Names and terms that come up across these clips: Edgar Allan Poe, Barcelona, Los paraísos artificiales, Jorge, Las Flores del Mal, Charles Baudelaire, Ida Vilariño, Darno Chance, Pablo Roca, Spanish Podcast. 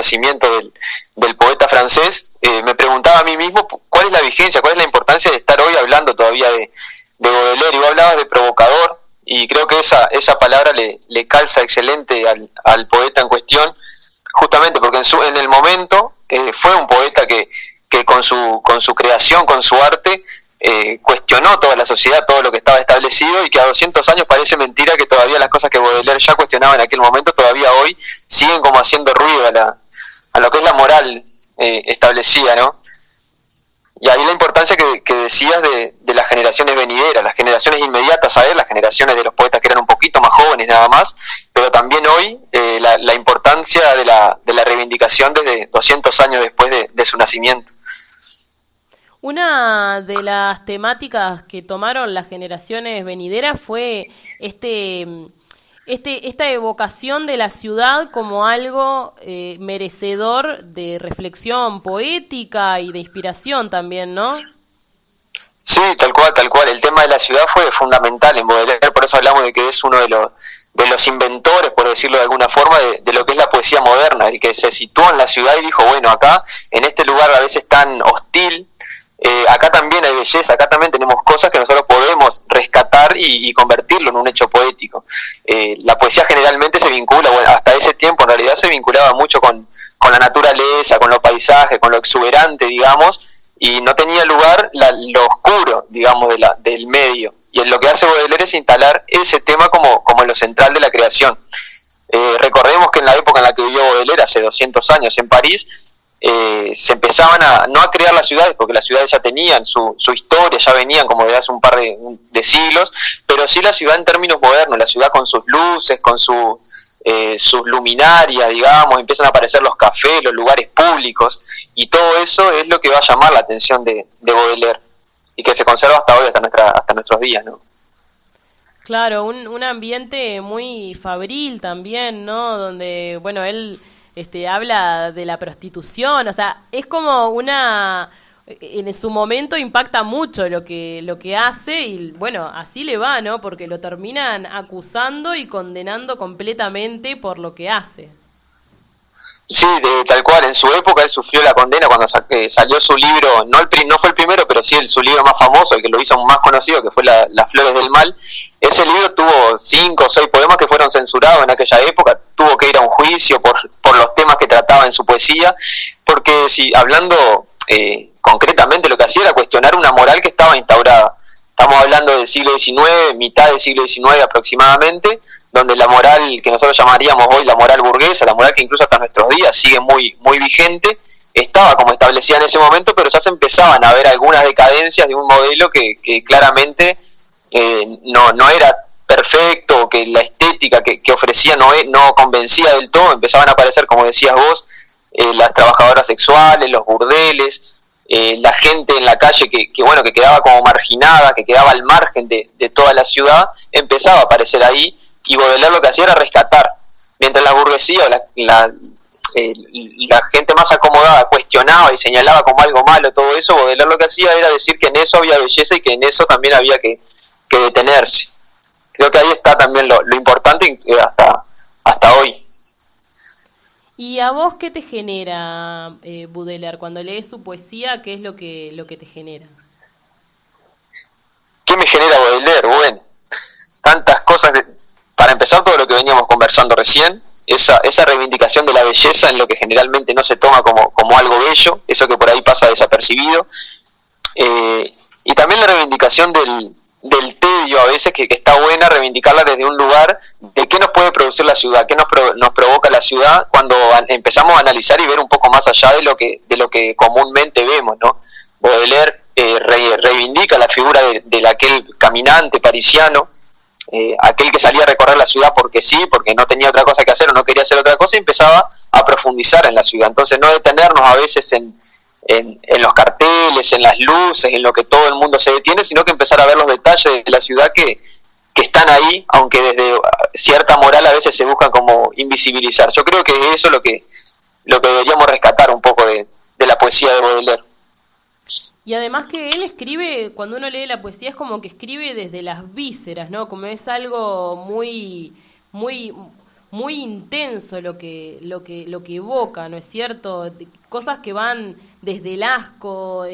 nacimiento del poeta francés, me preguntaba a mí mismo cuál es la vigencia, cuál es la importancia de estar hoy hablando todavía de Baudelaire. Y vos hablabas de provocador, y creo que esa palabra le calza excelente al poeta en cuestión, justamente porque en el momento fue un poeta que con su creación, con su arte, cuestionó toda la sociedad, todo lo que estaba establecido, y que a 200 años parece mentira que todavía las cosas que Baudelaire ya cuestionaba en aquel momento, todavía hoy siguen como haciendo ruido a lo que es la moral establecida, ¿no? Y ahí la importancia que decías de las generaciones venideras, las generaciones inmediatas a él, las generaciones de los poetas que eran un poquito más jóvenes nada más, pero también hoy la importancia de la reivindicación desde 200 años después de su nacimiento. Una de las temáticas que tomaron las generaciones venideras fue esta evocación de la ciudad como algo merecedor de reflexión poética y de inspiración también, ¿no? Sí, tal cual, tal cual. El tema de la ciudad fue fundamental en Baudelaire, por eso hablamos de que es uno de los inventores, por decirlo de alguna forma, de lo que es la poesía moderna, el que se situó en la ciudad y dijo, bueno, acá, en este lugar a veces tan hostil, acá también hay belleza, acá también tenemos cosas que nosotros podemos rescatar y convertirlo en un hecho poético. La poesía generalmente se vincula, bueno, hasta ese tiempo en realidad se vinculaba mucho con la naturaleza, con los paisajes, con lo exuberante, digamos, y no tenía lugar lo oscuro, digamos, del medio. Y en lo que hace Baudelaire es instalar ese tema como lo central de la creación. Recordemos que en la época en la que vivió Baudelaire, hace 200 años en París, se empezaban no a crear las ciudades, porque las ciudades ya tenían su historia, ya venían como de hace un par de siglos, pero sí la ciudad en términos modernos, la ciudad con sus luces, con sus luminarias, digamos, empiezan a aparecer los cafés, los lugares públicos, y todo eso es lo que va a llamar la atención de Baudelaire, y que se conserva hasta hoy, hasta nuestros días, ¿no? Claro, un ambiente muy fabril también, ¿no? Donde, bueno, él... habla de la prostitución, o sea, es como en su momento impacta mucho lo que hace, y bueno, así le va, ¿no? Porque lo terminan acusando y condenando completamente por lo que hace. Sí, tal cual, en su época él sufrió la condena cuando salió su libro, no fue el primero, pero sí su libro más famoso, el que lo hizo más conocido, que fue Las Flores del Mal. Ese libro tuvo 5 o 6 poemas que fueron censurados en aquella época, tuvo que ir a un juicio por los temas que trataba en su poesía, porque hablando concretamente, lo que hacía era cuestionar una moral que estaba instaurada. Estamos hablando del siglo XIX, mitad del siglo XIX aproximadamente, donde la moral que nosotros llamaríamos hoy la moral burguesa, la moral que incluso hasta nuestros días sigue muy, muy vigente, estaba como establecida en ese momento, pero ya se empezaban a ver algunas decadencias de un modelo que claramente no era perfecto, que la estética que ofrecía no convencía del todo. Empezaban a aparecer, como decías vos, las trabajadoras sexuales, los burdeles, la gente en la calle que quedaba como marginada, que quedaba al margen de toda la ciudad, empezaba a aparecer ahí, y Baudelaire lo que hacía era rescatar. Mientras la burguesía o la gente más acomodada cuestionaba y señalaba como algo malo todo eso, Baudelaire lo que hacía era decir que en eso había belleza y que en eso también había que detenerse. Creo que ahí está también lo importante hasta hoy. ¿Y a vos qué te genera Baudelaire? Cuando lees su poesía, ¿qué es lo que te genera? ¿Qué me genera Baudelaire? Bueno, tantas cosas. Para empezar, todo lo que veníamos conversando recién, esa reivindicación de la belleza en lo que generalmente no se toma como algo bello, eso que por ahí pasa desapercibido. Y también la reivindicación del tedio a veces, que está buena reivindicarla desde un lugar de qué nos puede producir la ciudad, qué nos provoca la ciudad, cuando empezamos a analizar y ver un poco más allá de lo que comúnmente vemos, ¿no? Baudelaire reivindica la figura de aquel caminante parisiano, aquel que salía a recorrer la ciudad porque sí, porque no tenía otra cosa que hacer o no quería hacer otra cosa, y empezaba a profundizar en la ciudad. Entonces, no detenernos a veces en los carteles, en las luces, en lo que todo el mundo se detiene, sino que empezar a ver los detalles de la ciudad que están ahí, aunque desde cierta moral a veces se buscan como invisibilizar. Yo creo que es eso lo que deberíamos rescatar un poco de la poesía de Baudelaire. Y además que él escribe, cuando uno lee la poesía, es como que escribe desde las vísceras, ¿no? Como es algo muy, muy, muy intenso lo que evoca, ¿no es cierto? Cosas que van desde el asco,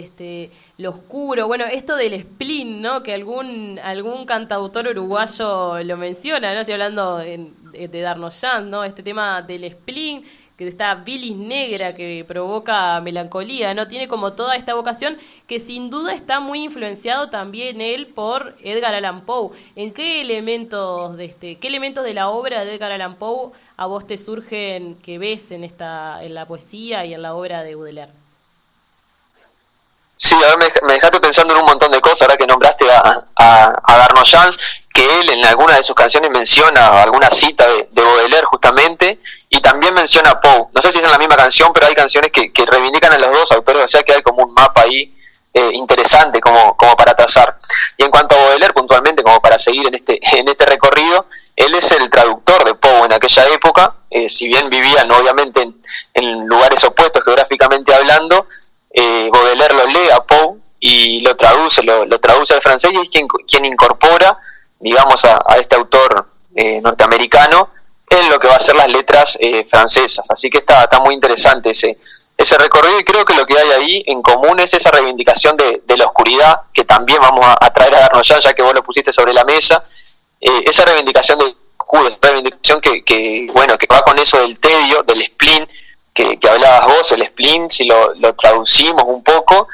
lo oscuro, bueno, esto del spleen, ¿no? Que algún cantautor uruguayo lo menciona, ¿no? Estoy hablando de Darno Chance, ¿no? Este tema del spleen, que esta bilis negra que provoca melancolía, ¿no? Tiene como toda esta vocación que sin duda está muy influenciado también él por Edgar Allan Poe. ¿En qué elementos de la obra de Edgar Allan Poe a vos te surgen, que ves en la poesía y en la obra de Baudelaire? Sí, a ver, me dejaste pensando en un montón de cosas, ahora que nombraste a Darno Chance, que él en alguna de sus canciones menciona alguna cita de Baudelaire justamente, y también menciona a Poe. No sé si es en la misma canción, pero hay canciones que reivindican a los dos autores, o sea que hay como un mapa ahí interesante como para trazar. Y en cuanto a Baudelaire, puntualmente, como para seguir en este recorrido, él es el traductor de Poe en aquella época, si bien vivían obviamente en lugares opuestos geográficamente hablando, Baudelaire lo lee a Poe y lo traduce al francés, y es quien incorpora, digamos, a este autor norteamericano en lo que va a ser las letras francesas. Así que está muy interesante ese recorrido, y creo que lo que hay ahí en común es esa reivindicación de la oscuridad, que también vamos a traer a Darno Chance, ya que vos lo pusiste sobre la mesa, esa reivindicación del oscuro, esa reivindicación que va con eso del tedio, del spleen, que hablabas vos. El spleen, si lo traducimos un poco,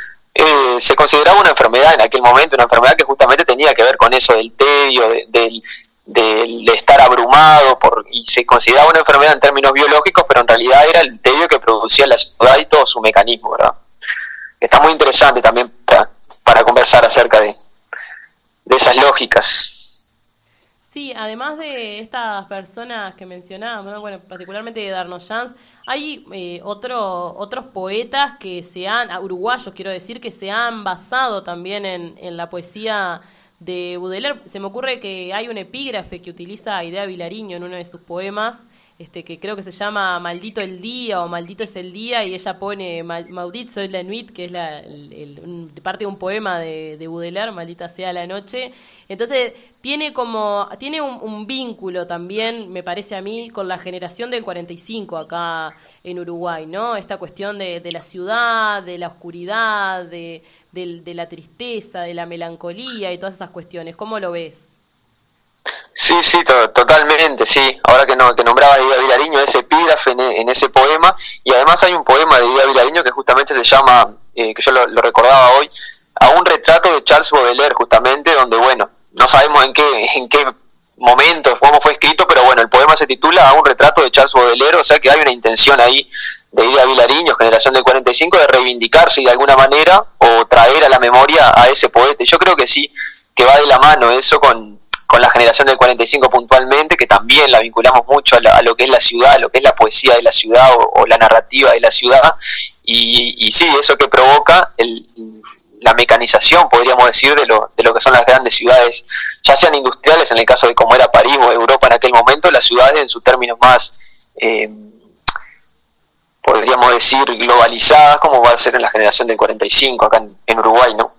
se consideraba una enfermedad en aquel momento, una enfermedad que justamente tenía que ver con eso del tedio, del estar abrumado, y se consideraba una enfermedad en términos biológicos, pero en realidad era el tedio que producía la ciudad y todo su mecanismo, ¿verdad? Está muy interesante también para conversar acerca de esas lógicas. Sí, además de estas personas que mencionábamos, bueno, particularmente de Darno Chance, hay otros poetas uruguayos, quiero decir, que se han basado también en la poesía de Baudelaire. Se me ocurre que hay un epígrafe que utiliza Ida Vilariño en uno de sus poemas, que creo que se llama Maldito el día o Maldito es el día, y ella pone Maudit soit la nuit, que es parte de un poema de Baudelaire, Maldita sea la noche. Entonces tiene un vínculo también, me parece a mí, con la generación del 45 acá en Uruguay, ¿no? Esta cuestión de la ciudad, de la oscuridad, de la tristeza, de la melancolía y todas esas cuestiones. ¿Cómo lo ves? Sí, totalmente, sí. Ahora que nombraba a Ida Vilariño, ese epígrafe en ese poema, y además hay un poema de Ida Vilariño que justamente se llama, que yo lo recordaba hoy, a un retrato de Charles Baudelaire, justamente, donde, bueno, no sabemos en qué momento, cómo fue escrito, pero bueno, el poema se titula A un retrato de Charles Baudelaire, o sea que hay una intención ahí de Ida Vilariño, generación del 45, de reivindicarse de alguna manera o traer a la memoria a ese poeta. Yo creo que sí, que va de la mano eso con la generación del 45 puntualmente, que también la vinculamos mucho a lo que es la ciudad, a lo que es la poesía de la ciudad o la narrativa de la ciudad, y sí, eso que provoca la mecanización, podríamos decir, de lo que son las grandes ciudades, ya sean industriales, en el caso de como era París o Europa en aquel momento, las ciudades en sus términos más, podríamos decir, globalizadas, como va a ser en la generación del 45 acá en Uruguay, ¿no?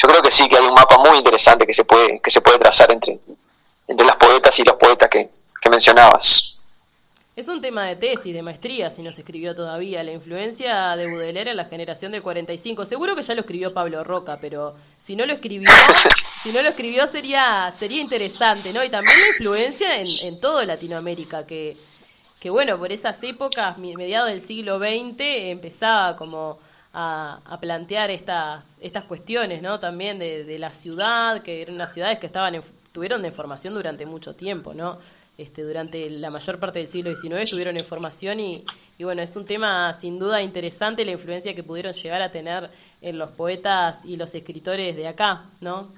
Yo creo que sí, que hay un mapa muy interesante que se puede trazar entre las poetas y los poetas que mencionabas. Es un tema de tesis, de maestría, si no se escribió todavía, la influencia de Baudelaire en la generación del 45. Seguro que ya lo escribió Pablo Roca, pero si no lo escribió, sería interesante, ¿no? Y también la influencia en todo Latinoamérica, que bueno, por esas épocas, mediados del siglo XX, empezaba como a plantear estas cuestiones, ¿no? También de la ciudad, que eran unas ciudades que estuvieron en formación durante mucho tiempo, ¿no? Durante la mayor parte del siglo XIX estuvieron en formación, y bueno, es un tema sin duda interesante la influencia que pudieron llegar a tener en los poetas y los escritores de acá, ¿no?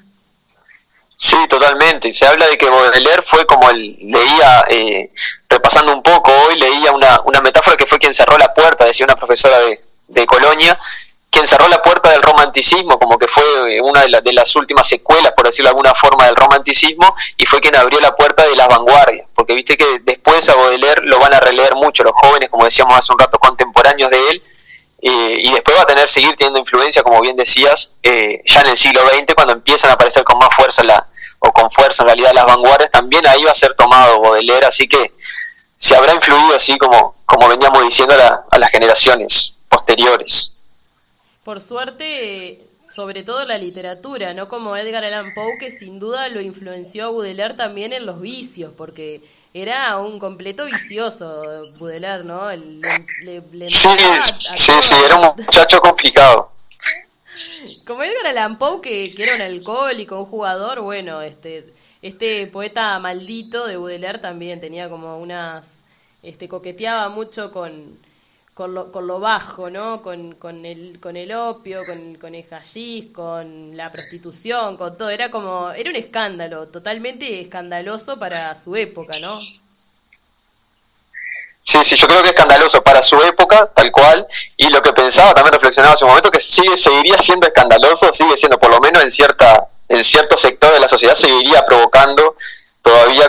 Sí, totalmente. Se habla de que Baudelaire fue como repasando un poco hoy, leía una metáfora que fue quien cerró la puerta, decía una profesora de Colonia, quien cerró la puerta del romanticismo, como que fue una de las últimas secuelas, por decirlo de alguna forma, del romanticismo, y fue quien abrió la puerta de las vanguardias, porque viste que después a Baudelaire lo van a releer mucho los jóvenes, como decíamos hace un rato, contemporáneos de él, y después va a seguir teniendo influencia, como bien decías, ya en el siglo XX, cuando empiezan a aparecer con más fuerza o con fuerza en realidad las vanguardias, también ahí va a ser tomado Baudelaire, así que se habrá influido, así como veníamos diciendo, a las generaciones posteriores. Por suerte, sobre todo la literatura, no como Edgar Allan Poe, que sin duda lo influenció a Baudelaire también en los vicios, porque era un completo vicioso Baudelaire, ¿no? Sí, era un muchacho complicado. Como Edgar Allan Poe, que era un alcohólico, un jugador, bueno, este poeta maldito de Baudelaire también tenía como unas... coqueteaba mucho con lo bajo, ¿no? Con el opio, con el hashish, con la prostitución, con todo. Era un escándalo, totalmente escandaloso para su época, ¿no? Sí, yo creo que es escandaloso para su época, tal cual, y lo que pensaba, también reflexionaba hace un momento, que seguiría siendo escandaloso, sigue siendo, por lo menos en cierto sector de la sociedad, seguiría provocando todavía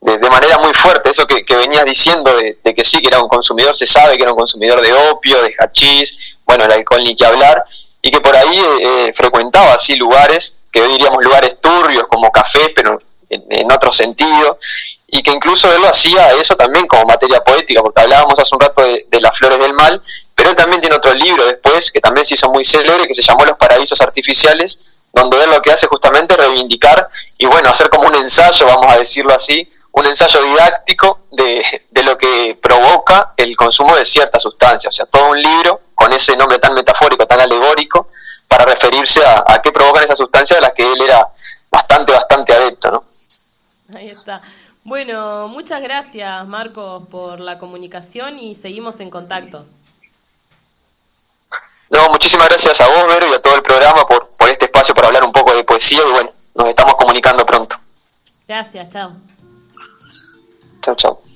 de manera muy fuerte, eso que venías diciendo, de que sí, que era un consumidor, se sabe que era un consumidor de opio, de hachís, bueno, el alcohol ni que hablar, y que por ahí frecuentaba así lugares, que hoy diríamos lugares turbios, como cafés, pero en otro sentido, y que incluso él lo hacía eso también como materia poética, porque hablábamos hace un rato de Las Flores del Mal, pero él también tiene otro libro después, que también se hizo muy célebre, que se llamó Los Paraísos Artificiales, donde él lo que hace justamente es reivindicar, y bueno, hacer como un ensayo, vamos a decirlo así, un ensayo didáctico de lo que provoca el consumo de ciertas sustancias, o sea, todo un libro con ese nombre tan metafórico, tan alegórico, para referirse a qué provocan esas sustancias de las que él era bastante adepto, ¿no? Ahí está. Bueno, muchas gracias, Marcos, por la comunicación y seguimos en contacto. No, muchísimas gracias a vos, Vero, y a todo el programa por este espacio para hablar un poco de poesía, y bueno, nos estamos comunicando pronto. Gracias, chao. Chao.